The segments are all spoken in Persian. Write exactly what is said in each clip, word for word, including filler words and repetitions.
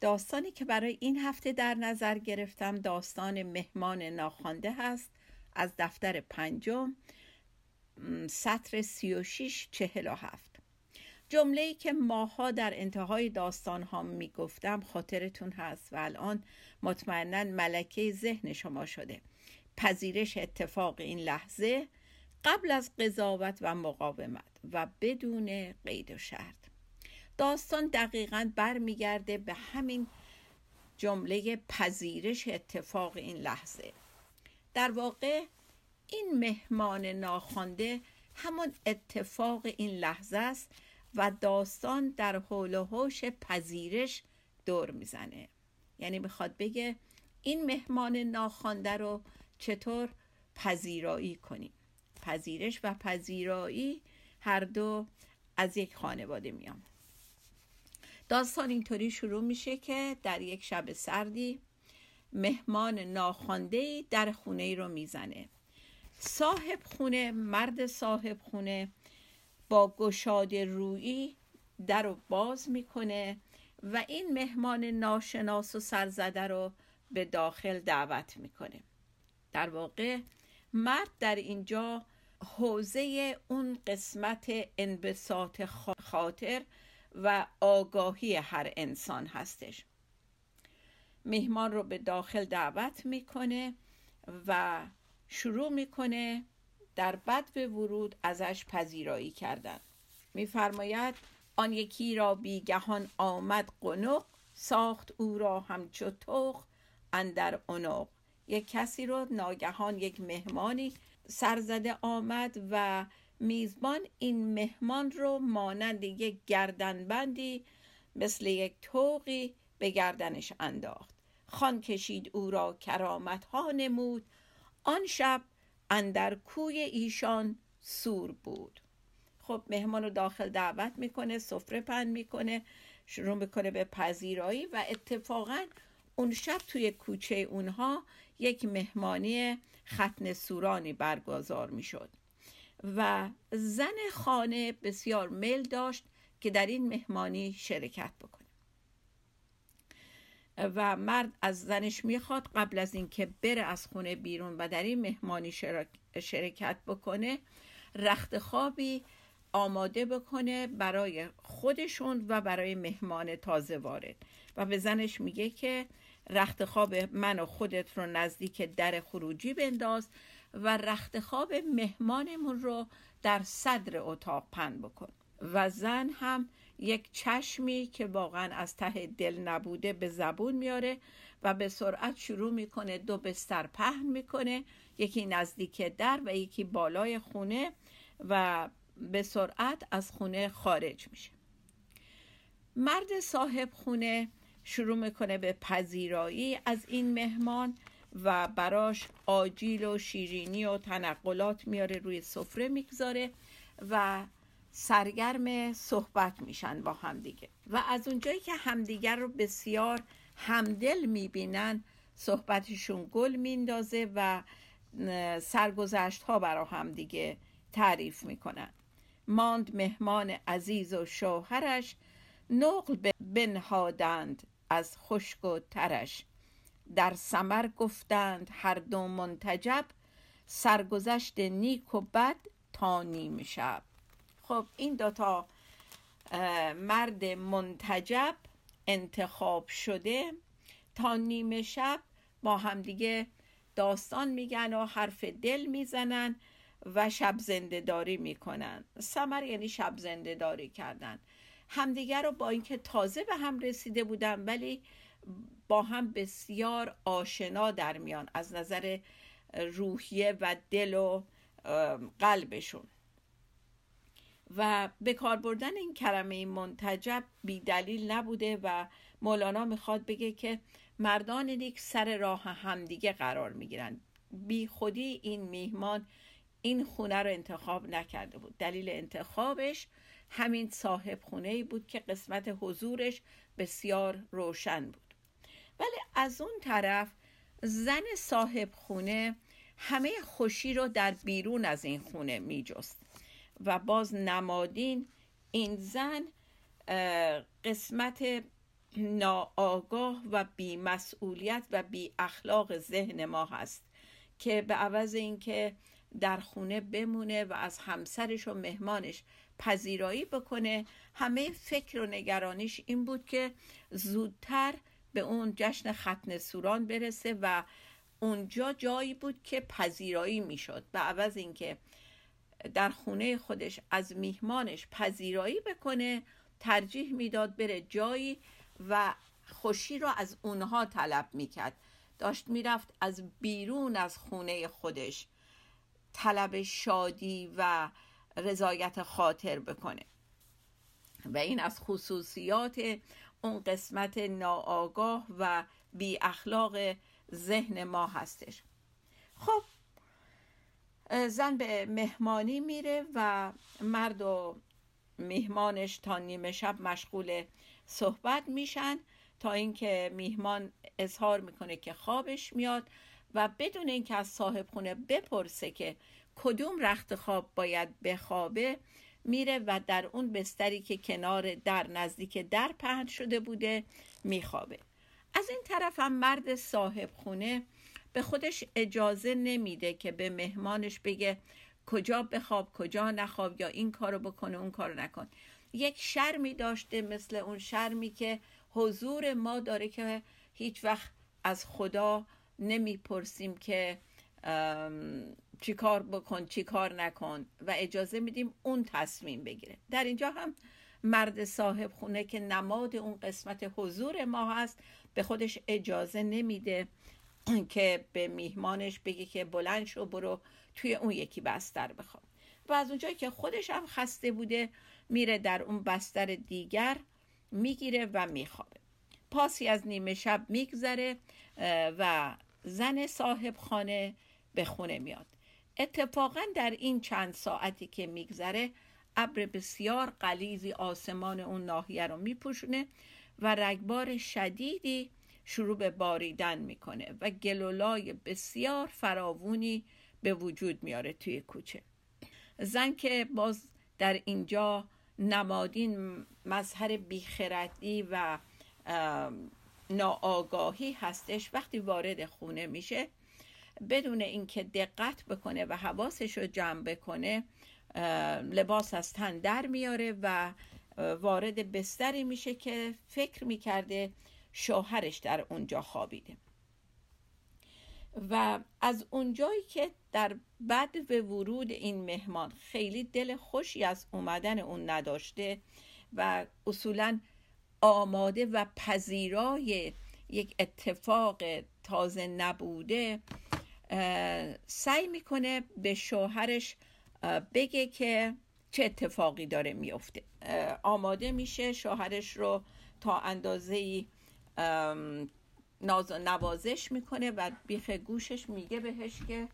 داستانی که برای این هفته در نظر گرفتم داستان مهمان ناخوانده هست از دفتر پنجم، سطر سی و شش چهل و هفت. جمله‌ای که ماها در انتهای داستان ها می گفتم خاطرتون هست و الان مطمئناً ملکه ذهن شما شده. پذیرش اتفاق این لحظه قبل از قضاوت و مقاومت و بدون قید و شرط. داستان دقیقاً برمیگرده به همین جمله پذیرش اتفاق این لحظه. در واقع این مهمان ناخوانده همون اتفاق این لحظه است و داستان در حول و حوش پذیرش دور میزنه. یعنی میخواد بگه این مهمان ناخوانده رو چطور پذیرایی کنیم. پذیرش و پذیرایی هر دو از یک خانواده میان. داستان اینطوری شروع میشه که در یک شب سردی مهمان ناخوانده‌ای در خونه‌ای رو میزنه. صاحب خونه، مرد صاحب خونه با گشاده رویی در رو باز میکنه و این مهمان ناشناس و سرزده رو به داخل دعوت میکنه. در واقع مرد در اینجا حوزه اون قسمت انبساط خاطر و آگاهی هر انسان هستش. مهمان رو به داخل دعوت میکنه و شروع میکنه در بد به ورود ازش پذیرایی کردن. میفرماید آن یکی را بیگهان آمد قنق، ساخت او را همچو توق اندر عنق. یک کسی رو ناگهان، یک مهمانی سرزده آمد و میزبان این مهمان رو مانند یک گردنبندی مثل یک طوقی به گردنش انداخت. خان کشید او را، کرامت ها نمود، آن شب اندر کوی ایشان سور بود. خب مهمان رو داخل دعوت میکنه، سفره پهن میکنه، شروع میکنه به پذیرایی و اتفاقا اون شب توی کوچه اونها یک مهمانی ختن سورانی برگزار میشد و زن خانه بسیار میل داشت که در این مهمانی شرکت بکنه و مرد از زنش میخواد قبل از اینکه بره از خونه بیرون و در این مهمانی شرکت بکنه رخت خوابی آماده بکنه برای خودشون و برای مهمان تازه وارد و به زنش میگه که رخت خواب من و خودت رو نزدیک در خروجی بنداز و رخت خواب مهمانمون رو در صدر اتاق پهن بکن. و زن هم یک چشمی که واقعا از ته دل نبوده به زبون میاره و به سرعت شروع میکنه دو بستر پهن میکنه، یکی نزدیک در و یکی بالای خونه و به سرعت از خونه خارج میشه. مرد صاحب خونه شروع میکنه به پذیرایی از این مهمان و براش آجیل و شیرینی و تنقلات میاره روی سفره میگذاره و سرگرم صحبت میشن با همدیگه و از اونجایی که همدیگر رو بسیار همدل میبینن صحبتشون گل میندازه و سرگذشت ها برا همدیگه تعریف میکنن. ماند مهمان عزیز و شوهرش، نقل بنهادند از خشک و ترش. در ثمر گفتند هر دو منتجب، سرگذشت نیک و بد تا نیم شب. خب این دوتا مرد منتجب انتخاب شده تا نیم شب با همدیگه داستان میگن و حرف دل میزنن و شب زنده‌داری میکنن. ثمر یعنی شب زنده‌داری کردن. همدیگه رو با اینکه تازه به هم رسیده بودن ولی با هم بسیار آشنا در میان از نظر روحیه و دل و قلبشون و به کار بردن این کلمه منتجب بی دلیل نبوده و مولانا میخواد بگه که مردان نیک سر راه همدیگه قرار میگیرن. بی خودی این میهمان این خونه رو انتخاب نکرده بود. دلیل انتخابش همین صاحب خونه‌ای بود که قسمت حضورش بسیار روشن بود. ولی از اون طرف زن صاحب خونه همه خوشی رو در بیرون از این خونه میجست و باز نمادین این زن قسمت ناآگاه و بی مسئولیت و بی اخلاق ذهن ما هست که به عوض اینکه در خونه بمونه و از همسرش و مهمانش پذیرایی بکنه، همه فکر و نگرانیش این بود که زودتر به اون جشن ختن سوران برسه و اونجا جایی بود که پذیرایی میشد. به عوض اینکه در خونه خودش از میهمانش پذیرایی بکنه، ترجیح میداد بره جایی و خوشی رو از اونها طلب میکرد. داشت میرفت از بیرون از خونه خودش طلب شادی و رضایت خاطر بکنه و این از خصوصیات اون قسمت ناآگاه و بی اخلاق ذهن ما هستش. خب زن به مهمانی میره و مرد و میهمانش تا نیمه شب مشغول صحبت میشن تا اینکه میهمان اظهار میکنه که خوابش میاد و بدون اینکه از صاحب خونه بپرسه که کدوم رخت خواب باید بخوابه، میره و در اون بستری که کنار در نزدیک در پهن شده بوده میخوابه. از این طرف هم مرد صاحب خونه به خودش اجازه نمیده که به مهمانش بگه کجا بخواب کجا نخواب یا این کارو بکنه اون کارو نکن. یک شرمی داشته مثل اون شرمی که حضور ما داره که هیچ وقت از خدا نمیپرسیم که چی کار بکن چی کار نکن و اجازه میدیم اون تصمیم بگیره. در اینجا هم مرد صاحب خونه که نماد اون قسمت حضور ما هست به خودش اجازه نمیده که به میهمانش بگه که بلند شو برو توی اون یکی بستر بخواب و از اونجایی که خودش هم خسته بوده میره در اون بستر دیگر میگیره و میخوابه. پاسی از نیمه شب میگذره و زن صاحب خانه به خونه میاد. اتفاقا در این چند ساعتی که میگذره ابر بسیار غلیظی آسمان اون ناحیه رو میپوشونه و رگبار شدیدی شروع به باریدن میکنه و گلولای بسیار فراوانی به وجود میاره توی کوچه. زن که باز در اینجا نمادین مظهر بیخردی و ناآگاهی هستش، وقتی وارد خونه میشه بدون اینکه دقت بکنه و حواسش رو جمع بکنه لباس از تن در میاره و وارد بستری میشه که فکر میکرده شوهرش در اونجا خوابیده و از اونجایی که در بعد به ورود این مهمان خیلی دل خوشی از اومدن اون نداشته و اصولاً آماده و پذیرای یک اتفاق تازه نبوده، سعی میکنه به شوهرش بگه که چه اتفاقی داره میفته. آماده میشه، شوهرش رو تا اندازه‌ای ناز نوازش میکنه و بیخ گوشش میگه بهش که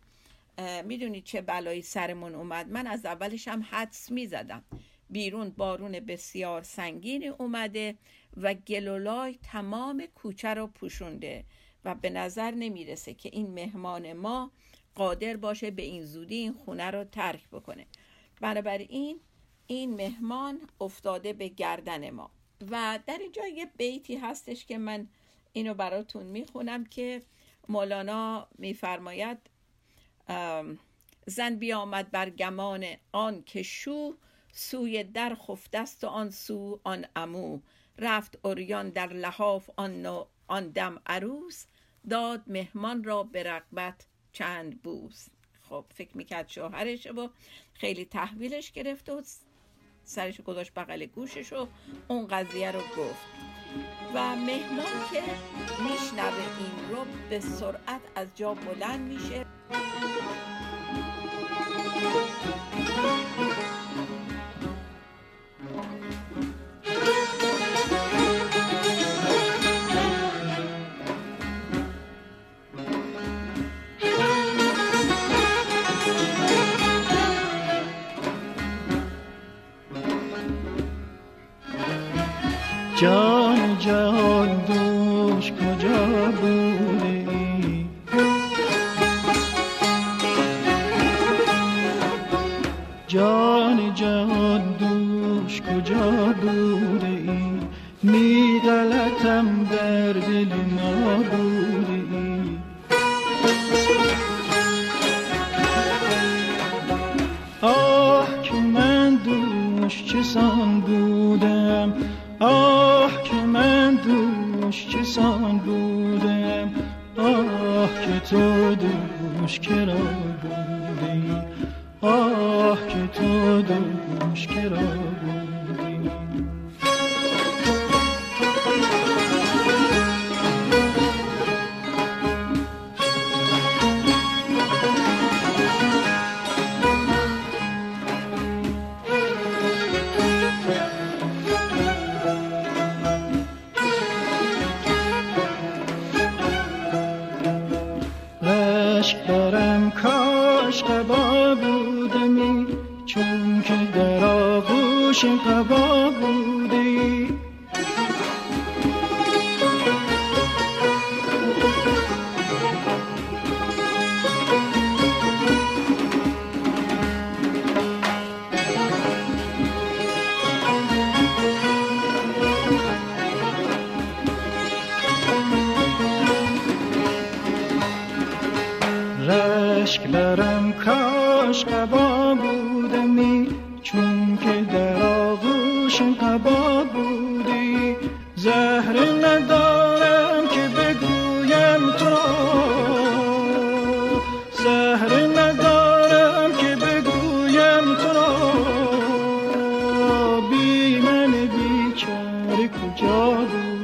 میدونی چه بلایی سرمون اومد؟ من از اولش هم حدس میزدم. بیرون بارون بسیار سنگین اومده و گلولای تمام کوچه رو پوشونده و به نظر نمیرسه که این مهمان ما قادر باشه به این زودی این خونه رو ترک بکنه. بنابراین این مهمان افتاده به گردن ما. و در اینجا یه بیتی هستش که من اینو براتون میخونم که مولانا میفرماید زن بیامد بر گمان آن که شو، سوی در خفته است آن سو آن عمو، رفت عریان در لحاف آن آن دم عروس، داد مهمان را به رغبت چند بوس. خب فکر میکرد شوهرش و خیلی تحویلش گرفت و سرش گذاشت بغل گوشش و اون قضیه رو گفت و مهمان که میشنوه این رو به سرعت از جا بلند میشه. جان جهان دوش کجا بوده ای، جان جهان دوش کجا بوده ای، می غلطم در دل نابوده ای. آه که من دوش چسان بودم، آه که من دوش چسان بودم، آه که تو دوش کرا بودی، آه که تو دوش کرا بودی. دارم کاش قبا بودمی، چون که در آغوش قبا بودی. رشک برم کاش قبا بودمی، چون که در آغوش قبا بودی. زهر ندارم که بگویم تو، زهر ندارم که بگویم تو، بی من بیچاره کجا بودی.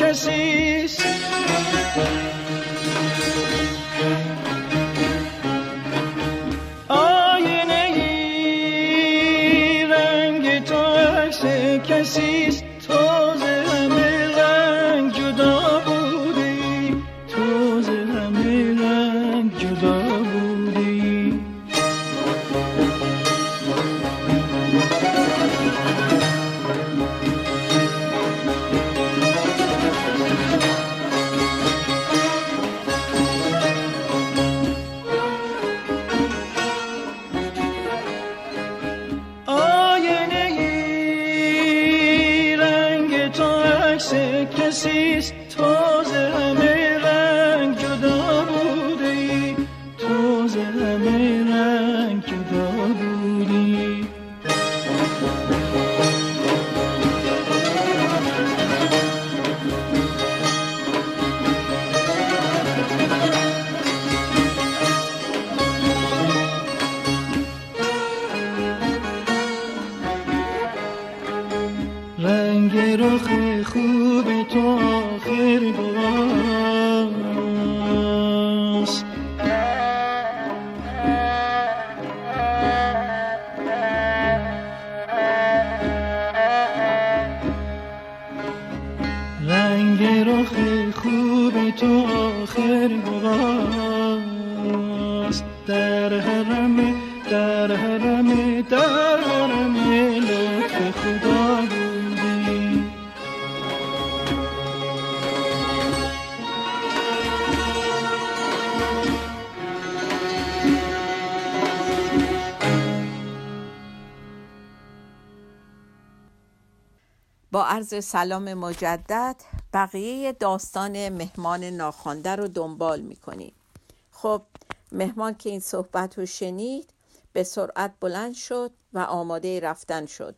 کسیست آینه ای، رنگ تو عکس کسیست، تو ز همه رنگ جدا بودی، تو ز همه رنگ جدا بودی. کسیست تو ز همه رنگ جدا بودی، تو ز همه رنگ جدا بودی. رنگ رخ خوب تو آخر باز، رنگ رخ خوب تو آخر باز. در حرم در حرم در حرم لطف خدا بودی، با عرض سلام مجدد بقیه داستان مهمان ناخوانده رو دنبال میکنیم. خب مهمان که این صحبت رو شنید به سرعت بلند شد و آماده رفتن شد.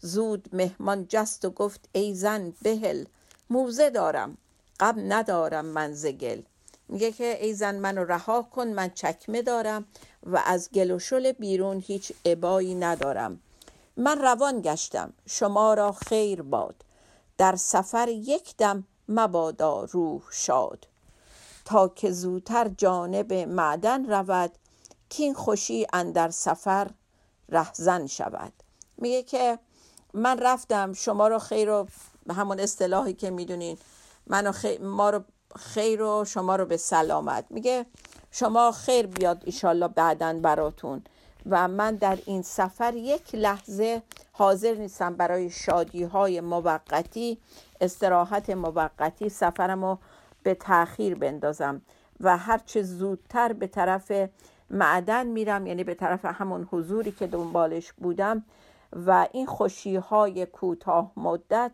زود مهمان جست و گفت ای زن بهل، موزه دارم قبل ندارم من ز گل. میگه که ای زن منو رها کن، من چکمه دارم و از گل و شل بیرون هیچ عبایی ندارم. من روان گشتم شما را خیر باد، در سفر یک دم مبادا روح شاد. تا که زودتر جانب معدن رود، کین خوشی اندر سفر رهزن شود. میگه که من رفتم شما رو خیر و همون اصطلاحی که میدونین، منو خیر، ما رو خیر و شما رو به سلامت. میگه شما خیر بیاد ایشالله بعدن براتون، و من در این سفر یک لحظه حاضر نیستم برای شادی های موقتی، استراحت موقتی، سفرمو به تأخیر بندازم و هرچه زودتر به طرف معدن میرم، یعنی به طرف همون حضوری که دنبالش بودم. و این خوشیهای کوتاه مدت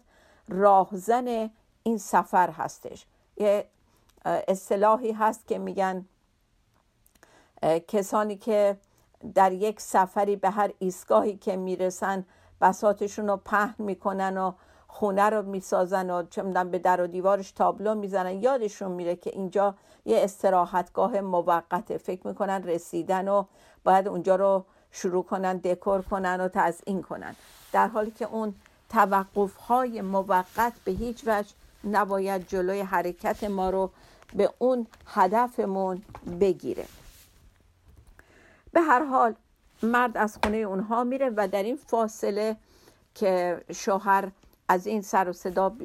راهزن این سفر هستش. یه اصطلاحی هست که میگن کسانی که در یک سفری به هر ایستگاهی که میرسن بساطشون رو پهن میکنن و خونه رو میسازن و چه میدونم به در و دیوارش تابلو میزنن، یادشون میره که اینجا یه استراحتگاه موقته. فکر میکنن رسیدن و باید اونجا رو شروع کنن دکور کنن و تزیین کنن، در حالی که اون توقف‌های موقت به هیچ وجه نباید جلوی حرکت ما رو به اون هدفمون بگیره. به هر حال مرد از خونه اونها میره و در این فاصله که شوهر از این سر و صدا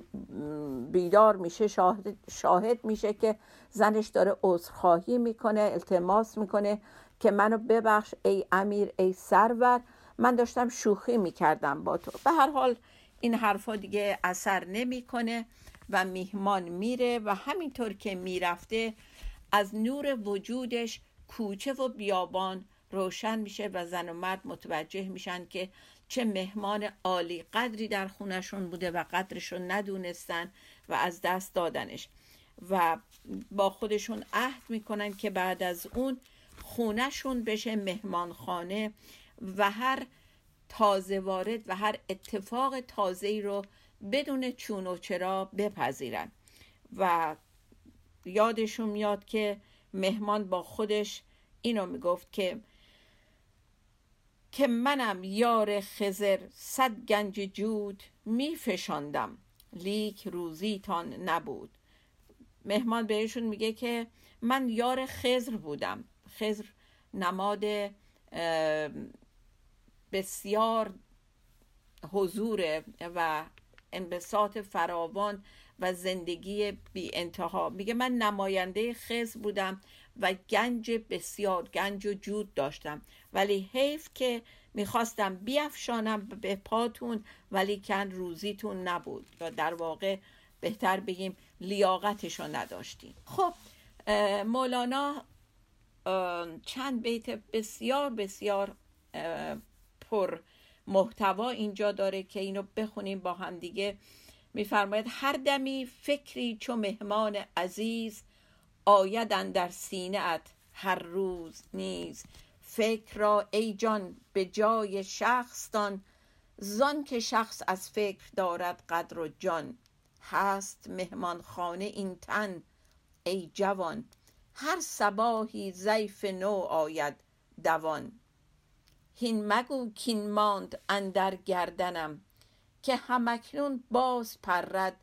بیدار میشه، شاهد, شاهد میشه که زنش داره عذرخواهی میکنه، التماس میکنه که منو ببخش ای امیر، ای سرور، من داشتم شوخی میکردم با تو. به هر حال این حرفا دیگه اثر نمیکنه و میهمان میره و همینطور که میرفته از نور وجودش کوچه و بیابان روشن میشه و زن و مرد متوجه میشن که چه مهمان عالی قدری در خونشون بوده و قدرشون ندونستن و از دست دادنش، و با خودشون عهد میکنن که بعد از اون خونشون بشه مهمانخانه و هر تازه وارد و هر اتفاق تازه‌ای رو بدون چون و چرا بپذیرن. و یادشون میاد که مهمان با خودش اینو میگفت که که منم یار خضر صد گنج جود میفشاندم، لیک روزیتان نبود. مهمان بهشون میگه که من یار خضر بودم. خضر نماد بسیار حضور و انبساط فراوان و زندگی بی انتها. میگه من نماینده خضر بودم و گنج بسیار، گنج و جود داشتم، ولی حیف که میخواستم بیفشانم به پاتون، ولی کن روزیتون نبود، یا در واقع بهتر بگیم لیاقتشو نداشتین. خب مولانا چند بیت بسیار بسیار پر محتوا اینجا داره که اینو بخونیم با هم دیگه. میفرماید هر دمی فکری چو مهمان عزیز، آید اندر سینه ات هر روز نیز. فکر را ای جان به جای شخص دان، زان که شخص از فکر دارد قدر و جان. هست مهمان خانه این تن ای جوان، هر صباحی ضیف نو آید دوان. هین مگو کین ماند اندر گردنم، که همکنون باز پرد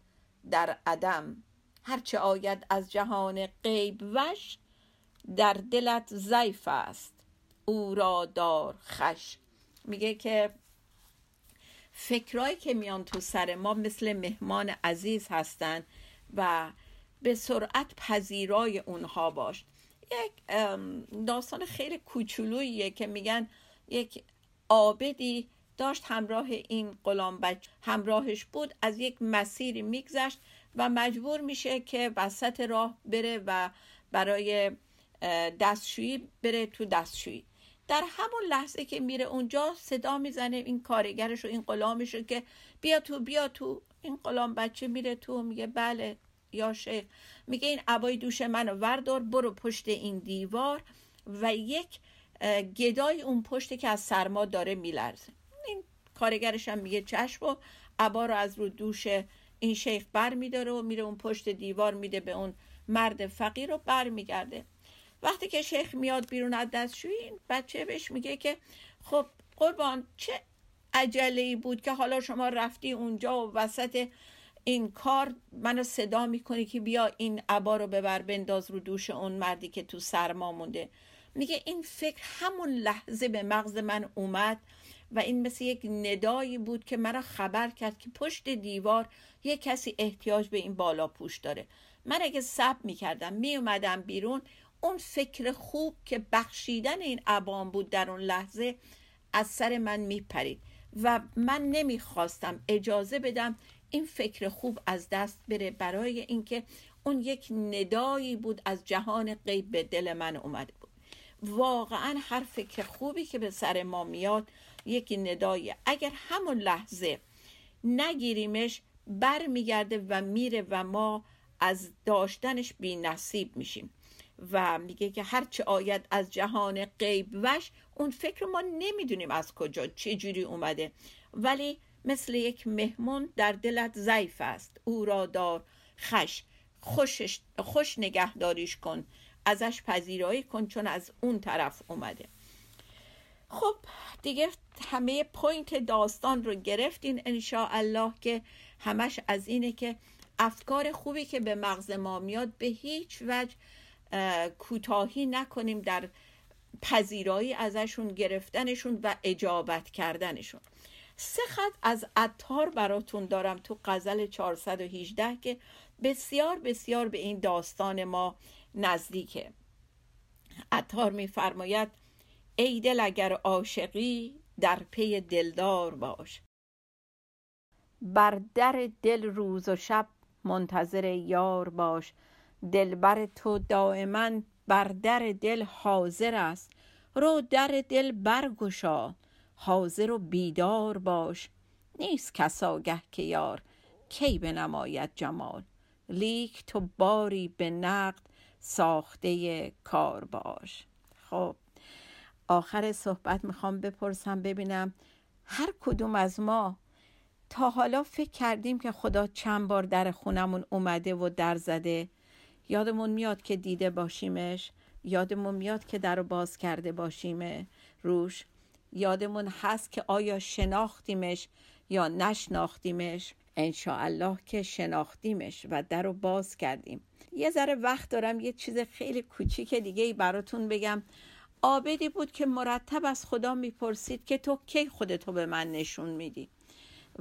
در عدم. هرچه آید از جهان غیب وش، در دلت ضعیف است او را دار خش. میگه که فکرایی که میان تو سر ما مثل مهمان عزیز هستن و به سرعت پذیرای اونها باش. یک داستان خیلی کوچولوییه که میگن یک عابدی داشت همراه این غلام بچه همراهش بود، از یک مسیری میگذشت و مجبور میشه که وسط راه بره و برای دستشویی بره تو دستشویی. در همون لحظه که میره اونجا صدا میزنه این کارگرش و این غلامش رو که بیا تو بیا تو. این غلام بچه میره تو، میگه بله یا شیخ. میگه این عبای دوش منو وردار برو پشت این دیوار، و یک گدای اون پشته که از سرما داره میلرزه. این کارگرش هم میگه چشم و عبا رو از رو دوش این شیخ بر میداره و میره اون پشت دیوار میده به اون مرد فقیر و بر میگرده. وقتی که شیخ میاد بیرون از دستشویی، بچه بهش میگه که خب قربان چه عجله‌ای بود که حالا شما رفتی اونجا و وسط این کار منو صدا میکنه که بیا این عبا رو ببر بنداز رو دوش اون مردی که تو سرما مونده. میگه این فکر همون لحظه به مغز من اومد و این مثل یک ندایی بود که مرا خبر کرد که پشت دیوار یک کسی احتیاج به این بالا پوش داره. من اگه صبر میکردم میومدم بیرون، اون فکر خوب که بخشیدن این عبام بود در اون لحظه از سر من میپرید و من نمیخواستم اجازه بدم این فکر خوب از دست بره، برای اینکه اون یک ندایی بود از جهان غیب به دل من اومده بود. واقعا هر فکر خوبی که به سر ما میاد یک ندایی، اگر همون لحظه نگیریمش بر میگرده و میره و ما از داشتنش بی نصیب میشیم. و میگه که هرچه آید از جهان غیب وش، اون فکر ما نمیدونیم از کجا چجوری اومده، ولی مثل یک مهمون در دلت ضعیف است، او را دار خش، خوشش خوش نگهداریش کن، ازش پذیرایی کن چون از اون طرف اومده. خب دیگه همه پوینت داستان رو گرفتین انشاءالله، که همش از اینه که افکار خوبی که به مغز ما میاد به هیچ وجه کوتاهی نکنیم در پذیرایی ازشون، گرفتنشون و اجابت کردنشون. سه خط از عطار براتون دارم تو غزل چهارصد و هجده که بسیار بسیار به این داستان ما نزدیکه. عطار میفرماید ای دل اگر عاشقی در پی دلدار باش، بر در دل روز و شب منتظر یار باش، دلبر تو دائما بر در دل حاضر است، رو در دل برگشا حاضر و بیدار باش، نیست کس آگه که یار کی بنماید جمال، لیک تو باری به نقد ساخته کار باش. خب آخر صحبت میخوام بپرسم ببینم هر کدوم از ما تا حالا فکر کردیم که خدا چند بار در خونمون اومده و در زده؟ یادمون میاد که دیده باشیمش، یادمون میاد که در رو باز کرده باشیم روش، یادمون هست که آیا شناختیمش یا نشناختیمش؟ انشاءالله که شناختیمش و در رو باز کردیم. یه ذره وقت دارم یه چیز خیلی کوچیک دیگه ای براتون بگم. عابدی بود که مرتب از خدا میپرسید که تو کی خودتو به من نشون میدی؟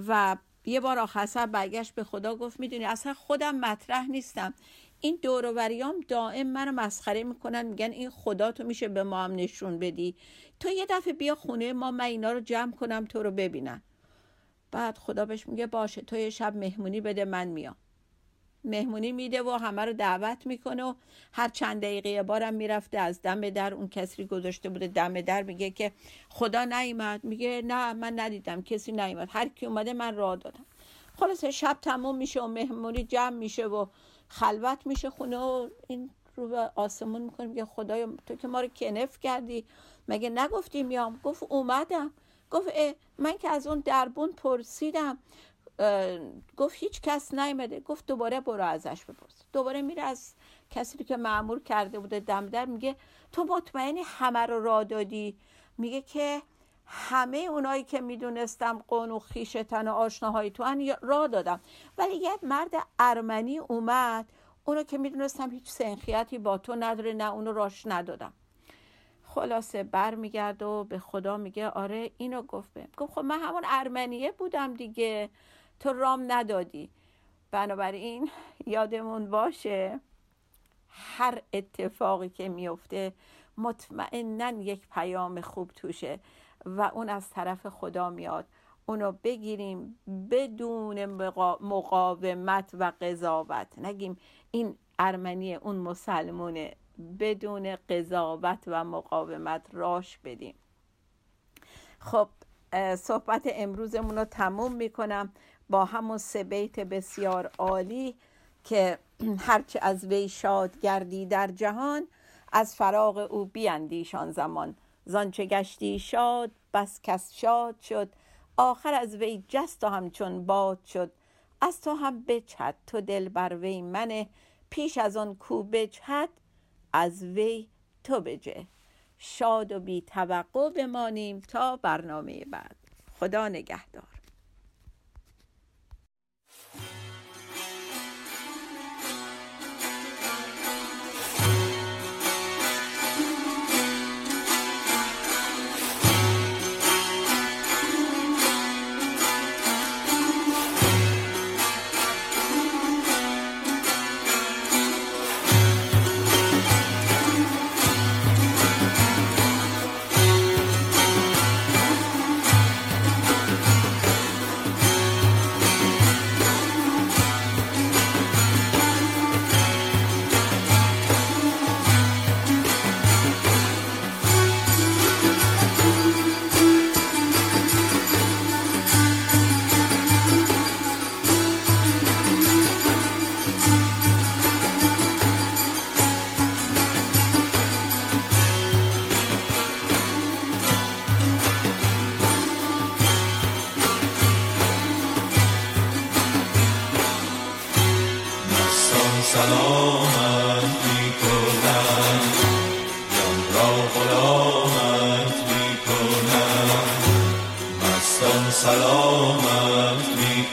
و یه بار آخر برگشت به خدا گفت میدونی اصلا خودم مطرح نیستم، این دور و بریام دائم منو مسخره میکنن، میگن این خدا تو میشه به ما هم نشون بدی؟ تو یه دفعه بیا خونه ما، من اینا رو جمع کنم تو رو ببینن. بعد خدا بهش میگه باشه تو یه شب مهمونی بده من میام. مهمونی میده و همه رو دعوت میکنه و هر چند دقیقه بارم میرفته از دم در، اون کسی گذاشته بوده دم در، میگه که خدا نیامد، میگه نه من ندیدم، کسی نیامد، هر کی اومده من راه دادم. خلاصه شب تموم میشه و مهمونی جمع میشه و خلوت میشه خونه و این رو به آسمون میکنه، میگه خدایا تو که ما رو کنف کردی، مگه نگفتی میام؟ گفت اومدم. گفت من که از اون دربون پرسیدم، گفت هیچ کس نیامده. گفت دوباره برو ازش بپرس. دوباره میره از کسی که مأمور کرده بوده دم در، میگه تو مطمئنی همه رو راه دادی؟ میگه که همه اونایی که میدونستم قون و خیشتن و آشناهای تو ان راه دادم، ولی یه مرد ارمنی اومد، اونو که میدونستم هیچ سنخیتی با تو نداره، نه اونو راش ندادم. خلاصه بر میگرد و به خدا میگه آره اینو گفت بهم. گفت خب من همون ارمنیه بودم دیگه، تو رام ندادی. بنابراین یادمون باشه هر اتفاقی که میفته مطمئناً یک پیام خوب توشه و اون از طرف خدا میاد، اونو بگیریم بدون مقاومت و قضاوت. نگیم این ارمنیه اون مسلمونه، بدون قضاوت و مقاومت راش بدیم. خب صحبت امروزمون رو تموم میکنم با همون سه بیت بسیار عالی که هرچه از وی شاد گردی در جهان، از فراغ او بیندیش آن زمان، زانچه گشتی شاد بس کس شاد شد، آخر از وی جست و همچون باد شد، از تو هم بجهد تو دل بر وی منه، پیش از آن کو بجهد از وی تو بجه. شاد و بی توقع بمانیم تا برنامه بعد. خدا نگهدار. سلامت می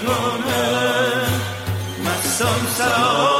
کنم مستم سلامت